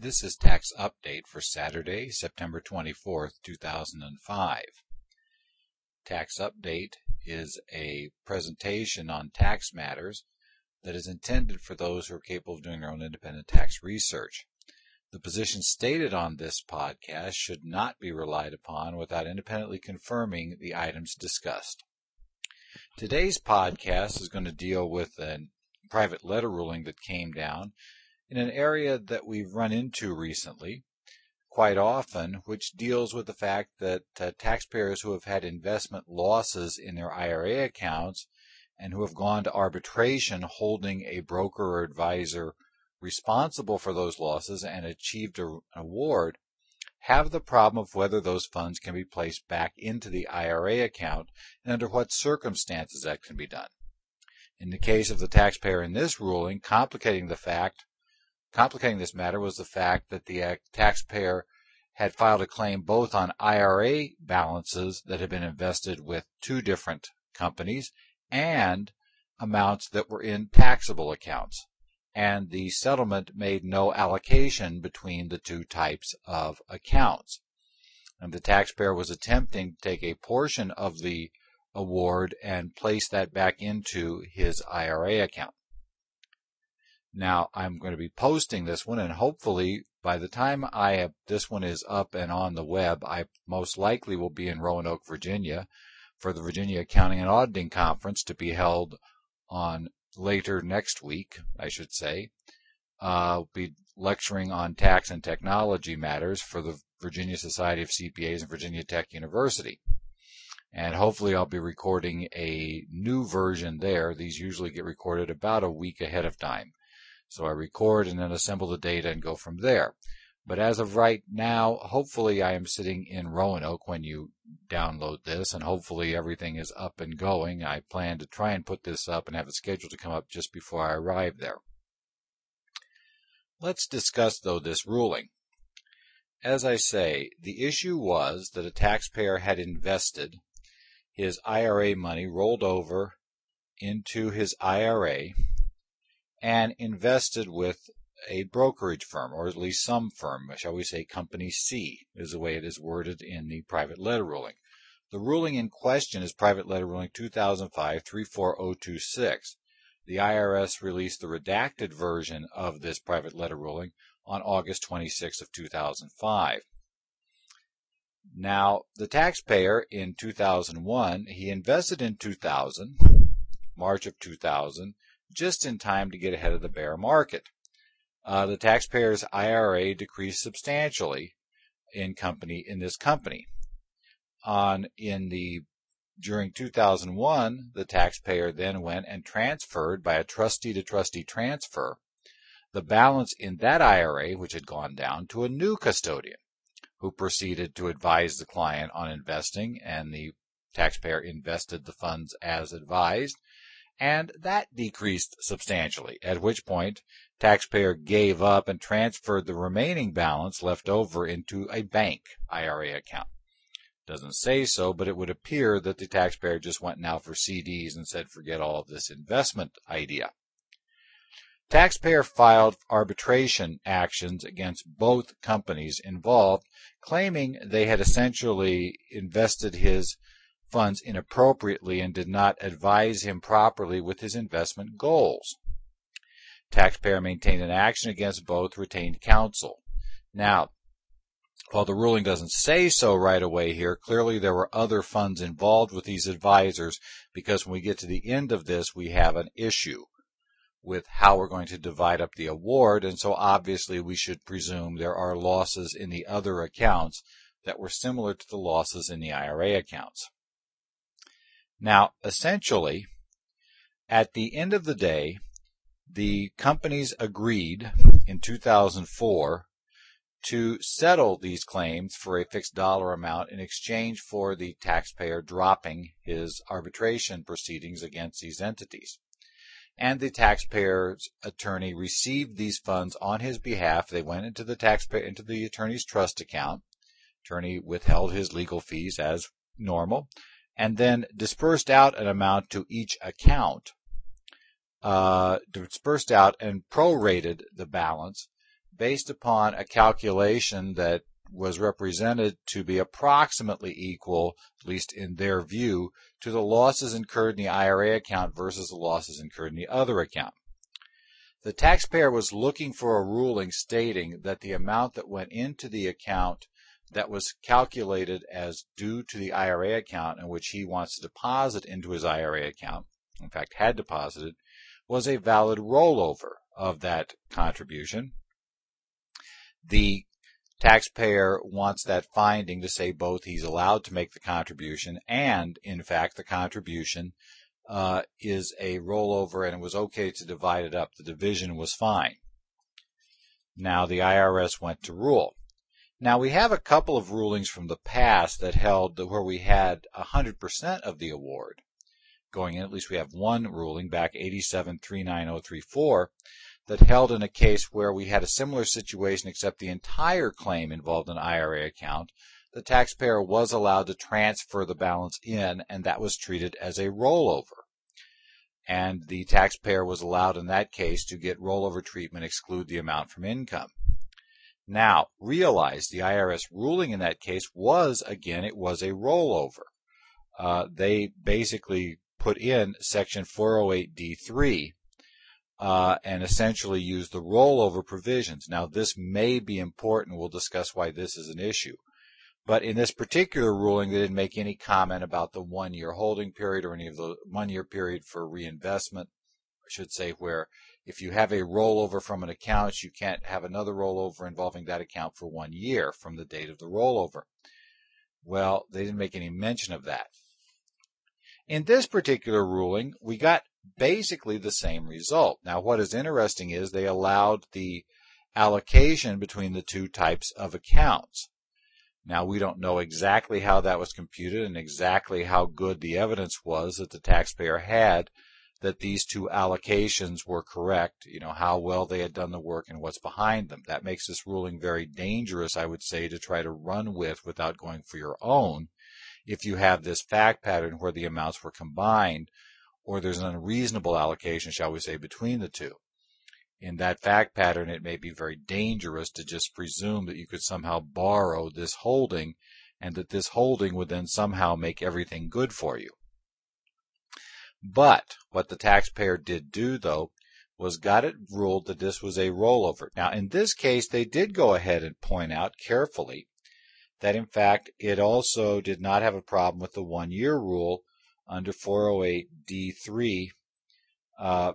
This is Tax Update for Saturday, September 24th, 2005. Tax Update is a presentation on tax matters that is intended for those who are capable of doing their own independent tax research. The positions stated on this podcast should not be relied upon without independently confirming the items discussed. Today's podcast is going to deal with a private letter ruling that came down in an area that we've run into recently quite often, which deals with the fact that taxpayers who have had investment losses in their IRA accounts and who have gone to arbitration holding a broker or advisor responsible for those losses and achieved an award have the problem of whether those funds can be placed back into the IRA account and under what circumstances that can be done. In the case of the taxpayer in this ruling, complicating this matter was the fact that the taxpayer had filed a claim both on IRA balances that had been invested with two different companies and amounts that were in taxable accounts, and the settlement made no allocation between the two types of accounts. And the taxpayer was attempting to take a portion of the award and place that back into his IRA account. Now, I'm going to be posting this one, and hopefully by the time this one is up and on the web, I most likely will be in Roanoke, Virginia, for the Virginia Accounting and Auditing Conference to be held on later next week, I should say. I'll be lecturing on tax and technology matters for the Virginia Society of CPAs and Virginia Tech University. And hopefully I'll be recording a new version there. These usually get recorded about a week ahead of time. So I record and then assemble the data and go from there. But as of right now, hopefully I am sitting in Roanoke when you download this, and hopefully everything is up and going. I plan to try and put this up and have it scheduled to come up just before I arrive there. Let's discuss, though, this ruling. As I say, the issue was that a taxpayer had invested his IRA money rolled over into his IRA and invested with a brokerage firm, or at least some firm, shall we say Company C is the way it is worded in the private letter ruling. The ruling in question is Private Letter Ruling 2005-34026. The IRS released the redacted version of this private letter ruling on August 26 of 2005. Now, the taxpayer in 2001, he invested in 2000, March of 2000, just in time to get ahead of the bear market. The taxpayer's IRA decreased substantially in this company. During 2001, the taxpayer then went and transferred by a trustee-to-trustee transfer the balance in that IRA, which had gone down, to a new custodian who proceeded to advise the client on investing, and the taxpayer invested the funds as advised, and that decreased substantially, at which point taxpayer gave up and transferred the remaining balance left over into a bank IRA account. Doesn't say so, but it would appear that the taxpayer just went now for CDs and said, forget all of this investment idea. Taxpayer filed arbitration actions against both companies involved, claiming they had essentially invested his funds inappropriately and did not advise him properly with his investment goals. Taxpayer maintained an action against both retained counsel. Now, while the ruling doesn't say so right away here, clearly there were other funds involved with these advisors, because when we get to the end of this, we have an issue with how we're going to divide up the award, and so obviously we should presume there are losses in the other accounts that were similar to the losses in the IRA accounts. Now, essentially, at the end of the day, the companies agreed in 2004 to settle these claims for a fixed dollar amount in exchange for the taxpayer dropping his arbitration proceedings against these entities. And the taxpayer's attorney received these funds on his behalf. They went into the attorney's trust account. Attorney withheld his legal fees as normal, and then dispersed out an amount to each account, and prorated the balance based upon a calculation that was represented to be approximately equal, at least in their view, to the losses incurred in the IRA account versus the losses incurred in the other account. The taxpayer was looking for a ruling stating that the amount that went into the account that was calculated as due to the IRA account and which he wants to deposit into his IRA account, in fact had deposited, was a valid rollover of that contribution. The taxpayer wants that finding to say both he's allowed to make the contribution and, in fact, the contribution is a rollover and it was okay to divide it up. The division was fine. Now the IRS went to rule. Now we have a couple of rulings from the past that held where we had 100% of the award going in. At least we have one ruling back 87-39034 that held in a case where we had a similar situation except the entire claim involved an IRA account. The taxpayer was allowed to transfer the balance in, and that was treated as a rollover. And the taxpayer was allowed in that case to get rollover treatment, exclude the amount from income. Now, realize the IRS ruling in that case was, again, it was a rollover. They basically put in Section 408D3 and essentially used the rollover provisions. Now, this may be important. We'll discuss why this is an issue. But in this particular ruling, they didn't make any comment about the one-year holding period or any of the one-year period for reinvestment, I should say, where if you have a rollover from an account, you can't have another rollover involving that account for 1 year from the date of the rollover. Well, they didn't make any mention of that. In this particular ruling, we got basically the same result. Now, what is interesting is they allowed the allocation between the two types of accounts. Now, we don't know exactly how that was computed and exactly how good the evidence was that the taxpayer had that these two allocations were correct, you know, how well they had done the work and what's behind them. That makes this ruling very dangerous, I would say, to try to run with without going for your own if you have this fact pattern where the amounts were combined or there's an unreasonable allocation, shall we say, between the two. In that fact pattern, it may be very dangerous to just presume that you could somehow borrow this holding and that this holding would then somehow make everything good for you. But what the taxpayer did do, though, was got it ruled that this was a rollover. Now, in this case, they did go ahead and point out carefully that, in fact, it also did not have a problem with the one-year rule under 408D3,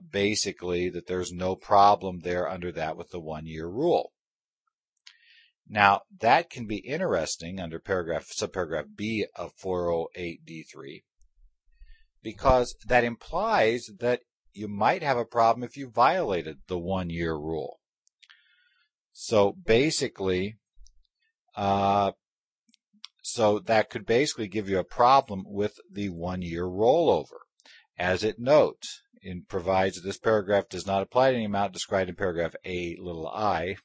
basically that there's no problem there under that with the one-year rule. Now, that can be interesting under subparagraph B of 408D3, because that implies that you might have a problem if you violated the one-year rule. So basically, so that could basically give you a problem with the one-year rollover. As it notes, it provides that this paragraph does not apply to any amount described in paragraph A, little I,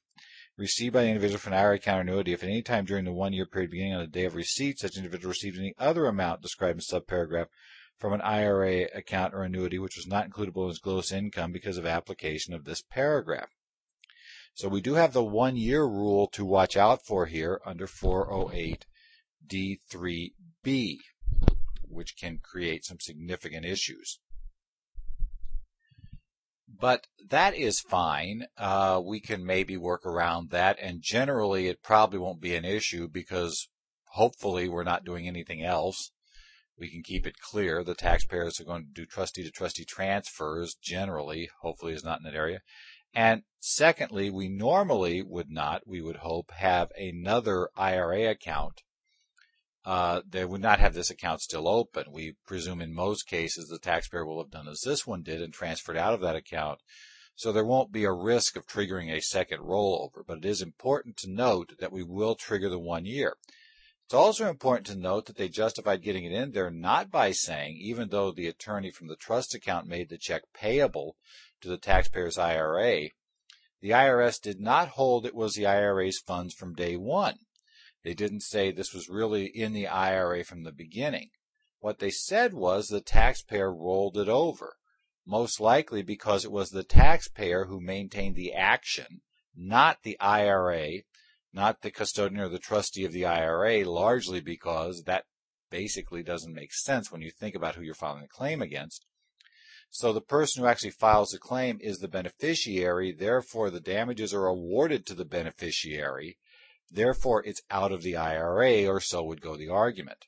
received by the individual for an IRA account or annuity if at any time during the one-year period beginning on the day of receipt such individual received any other amount described in subparagraph from an IRA account or annuity which was not includable in his gross income because of application of this paragraph. So we do have the one-year rule to watch out for here under 408D3B, which can create some significant issues. But that is fine. We can maybe work around that, and generally it probably won't be an issue because hopefully we're not doing anything else. We can keep it clear. The taxpayers are going to do trustee-to-trustee transfers generally, hopefully is not in that area. And secondly, we normally would not, we would hope, have another IRA account. They would not have this account still open. We presume in most cases the taxpayer will have done as this one did and transferred out of that account. So there won't be a risk of triggering a second rollover. But it is important to note that we will trigger the 1 year. It's also important to note that they justified getting it in there not by saying, even though the attorney from the trust account made the check payable to the taxpayer's IRA, the IRS did not hold it was the IRA's funds from day one. They didn't say this was really in the IRA from the beginning. What they said was the taxpayer rolled it over, most likely because it was the taxpayer who maintained the action not the IRA, not the custodian or the trustee of the IRA, largely because that basically doesn't make sense when you think about who you're filing a claim against. So the person who actually files the claim is the beneficiary, therefore the damages are awarded to the beneficiary, therefore it's out of the IRA, or so would go the argument.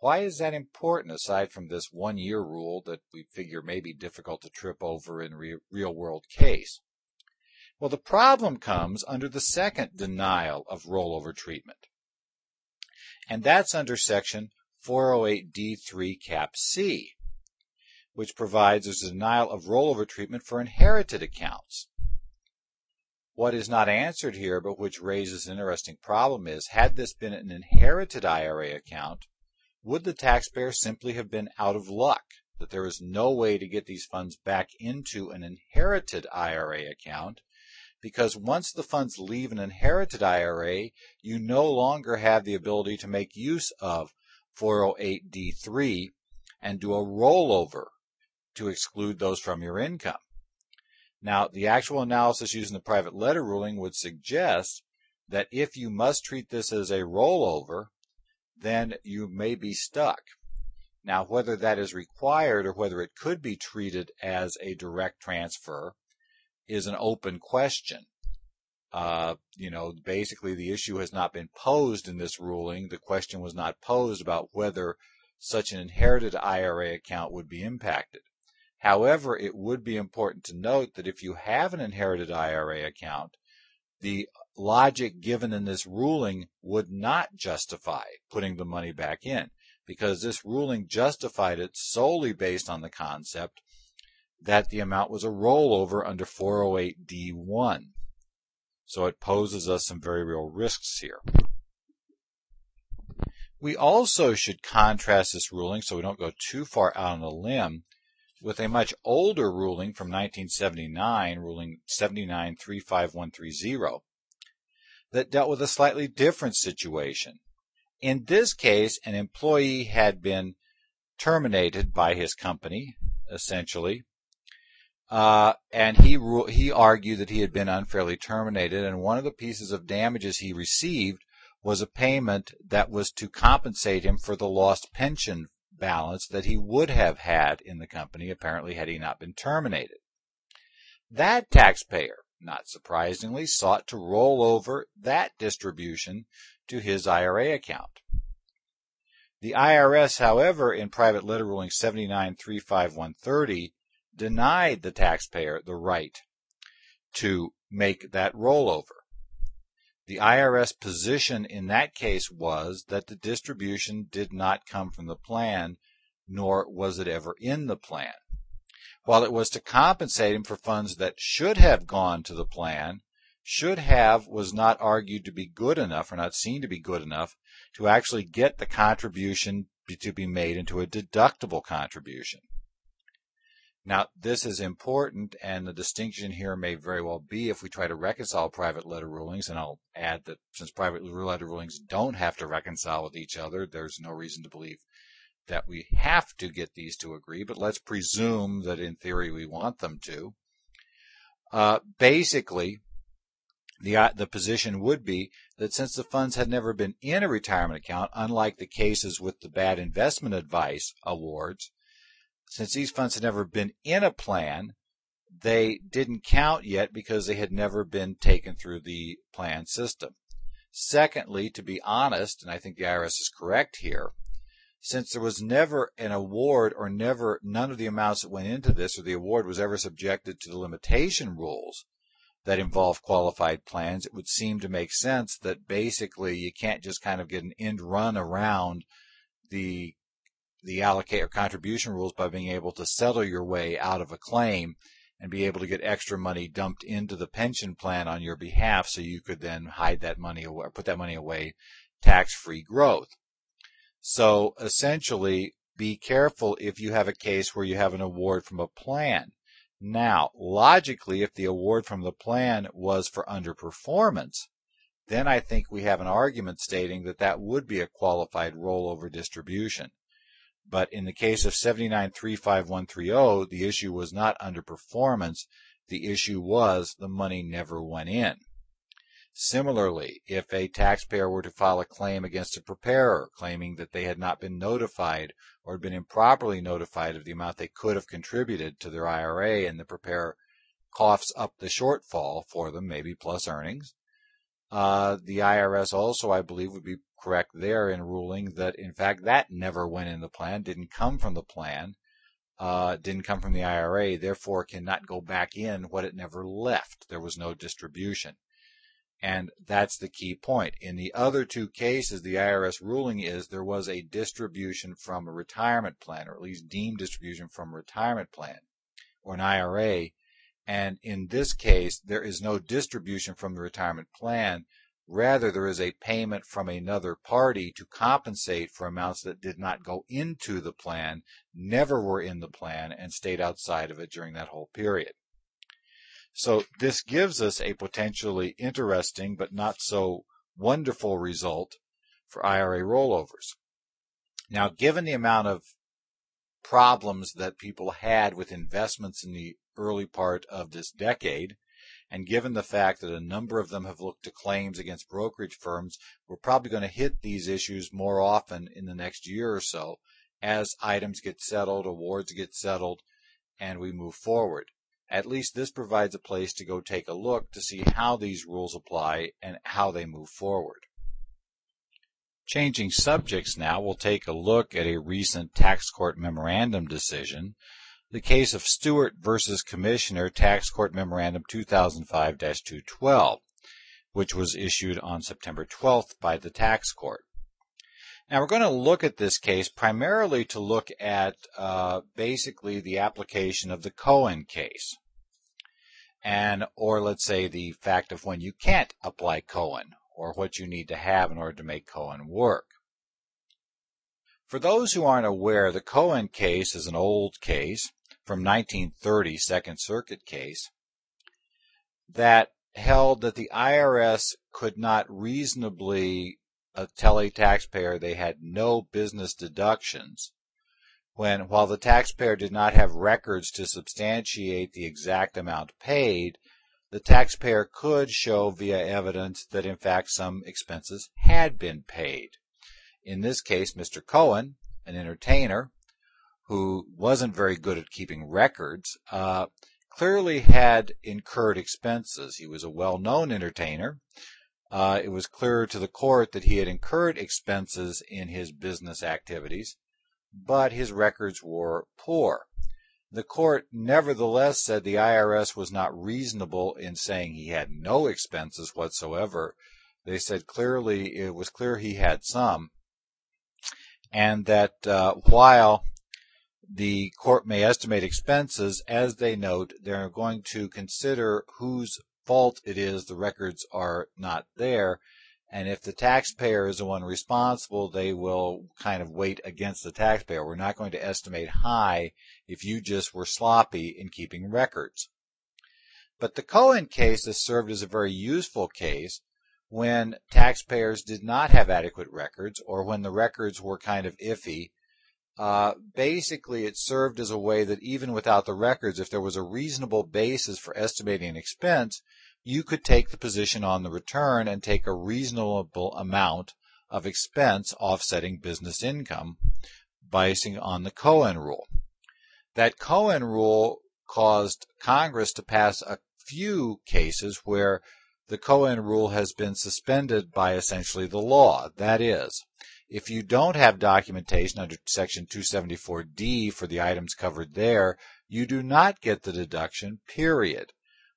Why is that important, aside from this one-year rule that we figure may be difficult to trip over in real-world case? Well, the problem comes under the second denial of rollover treatment, and that's under Section 408D3 cap C, which provides there's a denial of rollover treatment for inherited accounts. What is not answered here, but which raises an interesting problem, is had this been an inherited IRA account, would the taxpayer simply have been out of luck that there is no way to get these funds back into an inherited IRA account, because once the funds leave an inherited IRA, you no longer have the ability to make use of 408D3 and do a rollover to exclude those from your income. Now, the actual analysis using the private letter ruling would suggest that if you must treat this as a rollover, then you may be stuck. Now, whether that is required or whether it could be treated as a direct transfer is an open question. Basically the issue has not been posed in this ruling. The question was not posed about whether such an inherited IRA account would be impacted. However, it would be important to note that if you have an inherited IRA account, the logic given in this ruling would not justify putting the money back in, because this ruling justified it solely based on the concept that the amount was a rollover under 408D1. So it poses us some very real risks here. We also should contrast this ruling, so we don't go too far out on a limb, with a much older ruling from 1979, ruling 79-35130, that dealt with a slightly different situation. In this case, an employee had been terminated by his company, essentially, and he argued that he had been unfairly terminated, and one of the pieces of damages he received was a payment that was to compensate him for the lost pension balance that he would have had in the company, apparently, had he not been terminated. That taxpayer, not surprisingly, sought to roll over that distribution to his IRA account. The IRS, however, in Private Letter Ruling 79-35130, denied the taxpayer the right to make that rollover. The IRS position in that case was that the distribution did not come from the plan, nor was it ever in the plan. While it was to compensate him for funds that should have gone to the plan, should have was not argued to be good enough, or not seen to be good enough, to actually get the contribution to be made into a deductible contribution. Now, this is important, and the distinction here may very well be, if we try to reconcile private letter rulings, and I'll add that since private letter rulings don't have to reconcile with each other, there's no reason to believe that we have to get these to agree, but let's presume that in theory we want them to. Basically, the position would be that since the funds had never been in a retirement account, unlike the cases with the bad investment advice awards, since these funds had never been in a plan, they didn't count yet because they had never been taken through the plan system. Secondly, to be honest, and I think the IRS is correct here, since there was never an award or none of the amounts that went into this or the award was ever subjected to the limitation rules that involve qualified plans, it would seem to make sense that basically you can't just kind of get an end run around the allocate or contribution rules by being able to settle your way out of a claim and be able to get extra money dumped into the pension plan on your behalf so you could then hide that money away, put that money away, tax-free growth. So essentially, be careful if you have a case where you have an award from a plan. Now, logically, if the award from the plan was for underperformance, then I think we have an argument stating that that would be a qualified rollover distribution. But in the case of 79-35130, the issue was not underperformance. The issue was the money never went in. Similarly, if a taxpayer were to file a claim against a preparer claiming that they had not been notified or had been improperly notified of the amount they could have contributed to their IRA, and the preparer coughs up the shortfall for them, maybe plus earnings, the IRS also, I believe, would be correct there in ruling that, in fact, that never went in the plan, didn't come from the plan, didn't come from the IRA, therefore cannot go back in what it never left. There was no distribution. And that's the key point. In the other two cases, the IRS ruling is there was a distribution from a retirement plan, or at least deemed distribution from a retirement plan or an IRA. And in this case, there is no distribution from the retirement plan. Rather, there is a payment from another party to compensate for amounts that did not go into the plan, never were in the plan, and stayed outside of it during that whole period. So this gives us a potentially interesting but not so wonderful result for IRA rollovers. Now, given the amount of problems that people had with investments in the early part of this decade, and given the fact that a number of them have looked to claims against brokerage firms, we're probably going to hit these issues more often in the next year or so as items get settled, awards get settled, and we move forward. At least this provides a place to go take a look to see how these rules apply and how they move forward. Changing subjects now, we'll take a look at a recent tax court memorandum decision. The case of Stewart v. Commissioner, Tax Court Memorandum 2005-212, which was issued on September 12th by the Tax Court. Now, we're going to look at this case primarily to look at basically the application of the Cohan case, or let's say the fact of when you can't apply Cohan, or what you need to have in order to make Cohan work. For those who aren't aware, the Cohan case is an old case from 1930, Second Circuit case, that held that the IRS could not reasonably tell a taxpayer they had no business deductions when, while the taxpayer did not have records to substantiate the exact amount paid, the taxpayer could show via evidence that in fact some expenses had been paid. In this case, Mr. Cohan, an entertainer who wasn't very good at keeping records, clearly had incurred expenses. He was a well-known entertainer. It was clear to the court that he had incurred expenses in his business activities, but his records were poor. The court nevertheless said the IRS was not reasonable in saying he had no expenses whatsoever. They said clearly it was clear he had some, and that while the court may estimate expenses, as they note, they're going to consider whose fault it is the records are not there, and if the taxpayer is the one responsible, they will kind of weight against the taxpayer. We're not going to estimate high if you just were sloppy in keeping records. But the Cohan case has served as a very useful case when taxpayers did not have adequate records, or when the records were kind of iffy. Basically, it served as a way that even without the records, if there was a reasonable basis for estimating an expense, you could take the position on the return and take a reasonable amount of expense offsetting business income, basing on the Cohan rule. That Cohan rule caused Congress to pass a few cases where the Cohan rule has been suspended by essentially the law. That is, if you don't have documentation under Section 274D for the items covered there, you do not get the deduction, period.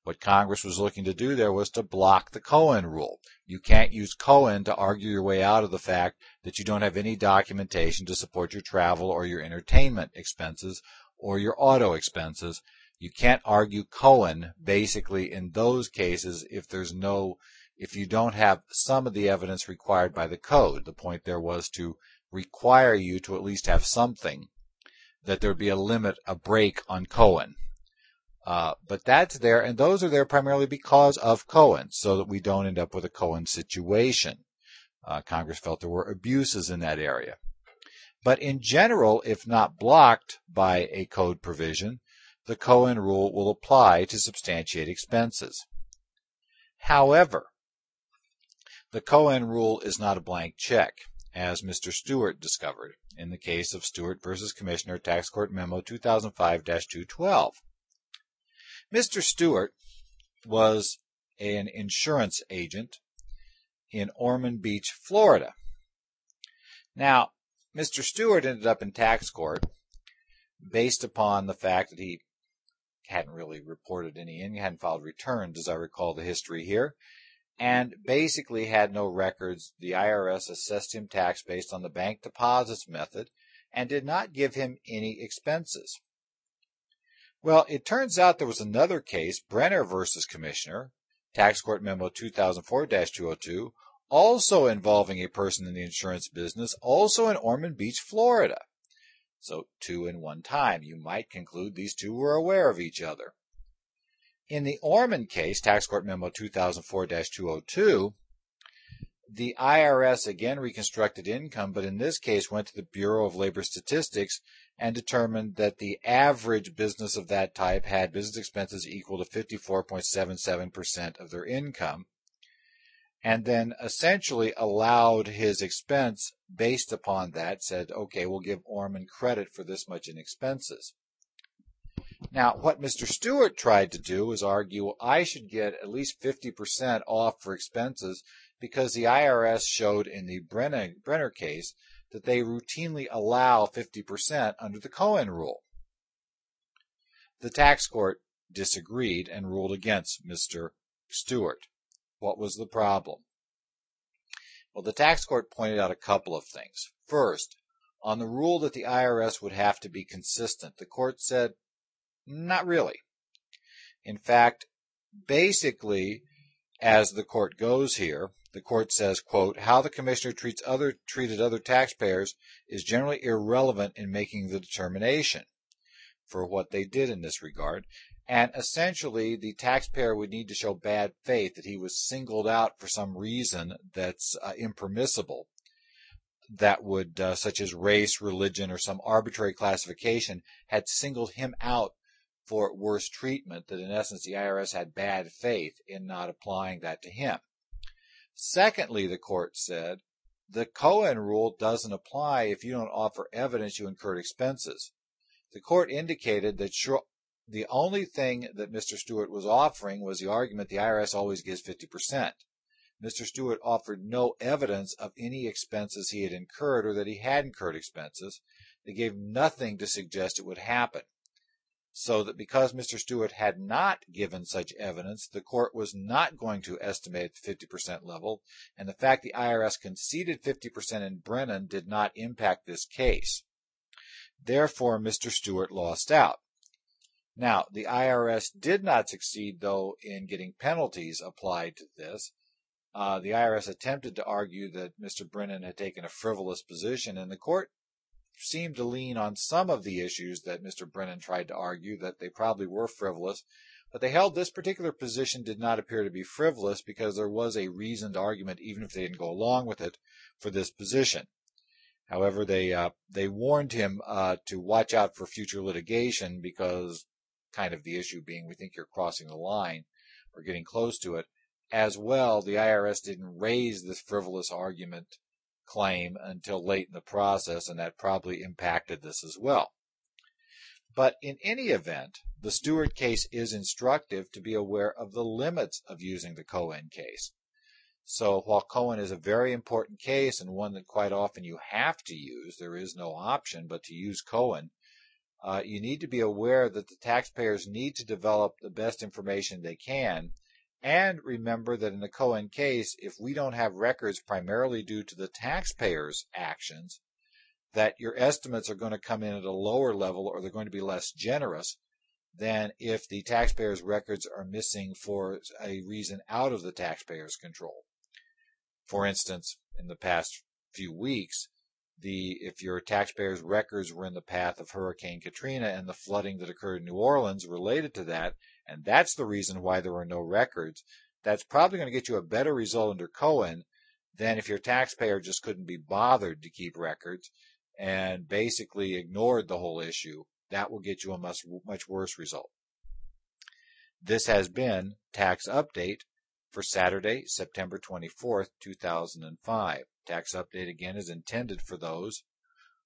What Congress was looking to do there was to block the Cohan rule. You can't use Cohan to argue your way out of the fact that you don't have any documentation to support your travel or your entertainment expenses or your auto expenses. You can't argue Cohan basically in those cases if you don't have some of the evidence required by the code. The point there was to require you to at least have something, that there would be a limit, a break on Cohan. But that's there, and those are there primarily because of Cohan, so that we don't end up with a Cohan situation. Congress felt there were abuses in that area. But in general, if not blocked by a code provision, the Cohan rule will apply to substantiate expenses. However, the Cohan rule is not a blank check, as Mr. Stewart discovered in the case of Stewart v. Commissioner, Tax Court Memo 2005-212. Mr. Stewart was an insurance agent in Ormond Beach, Florida. Now, Mr. Stewart ended up in tax court based upon the fact that he hadn't really reported any income, hadn't filed returns, as I recall the history here, and basically had no records. The IRS assessed him tax based on the bank deposits method and did not give him any expenses. Well, it turns out there was another case, Brenner v. Commissioner, Tax Court Memo 2004-202, also involving a person in the insurance business, also in Ormond Beach, Florida. So two in one time. You might conclude these two were aware of each other. In the Ormond case, Tax Court Memo 2004-202, the IRS again reconstructed income, but in this case went to the Bureau of Labor Statistics and determined that the average business of that type had business expenses equal to 54.77% of their income, and then essentially allowed his expense based upon that, said, okay, we'll give Ormond credit for this much in expenses. Now, what Mr. Stewart tried to do was argue, well, I should get at least 50% off for expenses because the IRS showed in the Brenner case that they routinely allow 50% under the Cohan rule. The tax court disagreed and ruled against Mr. Stewart. What was the problem? Well, the tax court pointed out a couple of things. First, on the rule that the IRS would have to be consistent, the court said, not really. In fact, basically, as the court goes here, the court says, quote, how the commissioner treated other taxpayers is generally irrelevant in making the determination for what they did in this regard. And essentially, the taxpayer would need to show bad faith that he was singled out for some reason that's impermissible, that would, such as race, religion, or some arbitrary classification, had singled him out for worse treatment, that in essence the IRS had bad faith in not applying that to him. Secondly, the court said, the Cohan rule doesn't apply if you don't offer evidence you incurred expenses. The court indicated that sure, the only thing that Mr. Stewart was offering was the argument the IRS always gives 50%. Mr. Stewart offered no evidence of any expenses he had incurred or that he had incurred expenses. They gave nothing to suggest it would happen. So that because Mr. Stewart had not given such evidence, the court was not going to estimate the 50% level, and the fact the IRS conceded 50% in Brennan did not impact this case. Therefore, Mr. Stewart lost out. Now, the IRS did not succeed, though, in getting penalties applied to this. The IRS attempted to argue that Mr. Brennan had taken a frivolous position, and the court seemed to lean on some of the issues that Mr. Brennan tried to argue, that they probably were frivolous, but they held this particular position did not appear to be frivolous because there was a reasoned argument, even if they didn't go along with it, for this position. However, they warned him to watch out for future litigation because kind of the issue being we think you're crossing the line or getting close to it. As well, the IRS didn't raise this frivolous argument claim until late in the process, and that probably impacted this as well. But in any event, the Stewart case is instructive to be aware of the limits of using the Cohan case. So while Cohan is a very important case and one that quite often you have to use, there is no option but to use Cohan, you need to be aware that the taxpayers need to develop the best information they can. And remember that in the Cohan case, if we don't have records primarily due to the taxpayer's actions, that your estimates are going to come in at a lower level or they're going to be less generous than if the taxpayer's records are missing for a reason out of the taxpayer's control. For instance, in the past few weeks, if your taxpayer's records were in the path of Hurricane Katrina and the flooding that occurred in New Orleans related to that, and that's the reason why there were no records, that's probably going to get you a better result under Cohan than if your taxpayer just couldn't be bothered to keep records and basically ignored the whole issue That will get you a much worse result. This has been Tax Update for Saturday, September 24th, 2005. Tax Update, again, is intended for those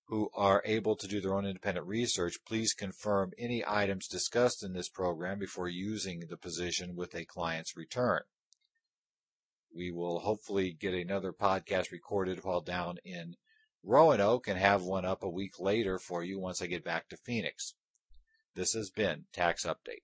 who are able to do their own independent research. Please confirm any items discussed in this program before using the position with a client's return. We will hopefully get another podcast recorded while down in Roanoke and have one up a week later for you once I get back to Phoenix. This has been Tax Update.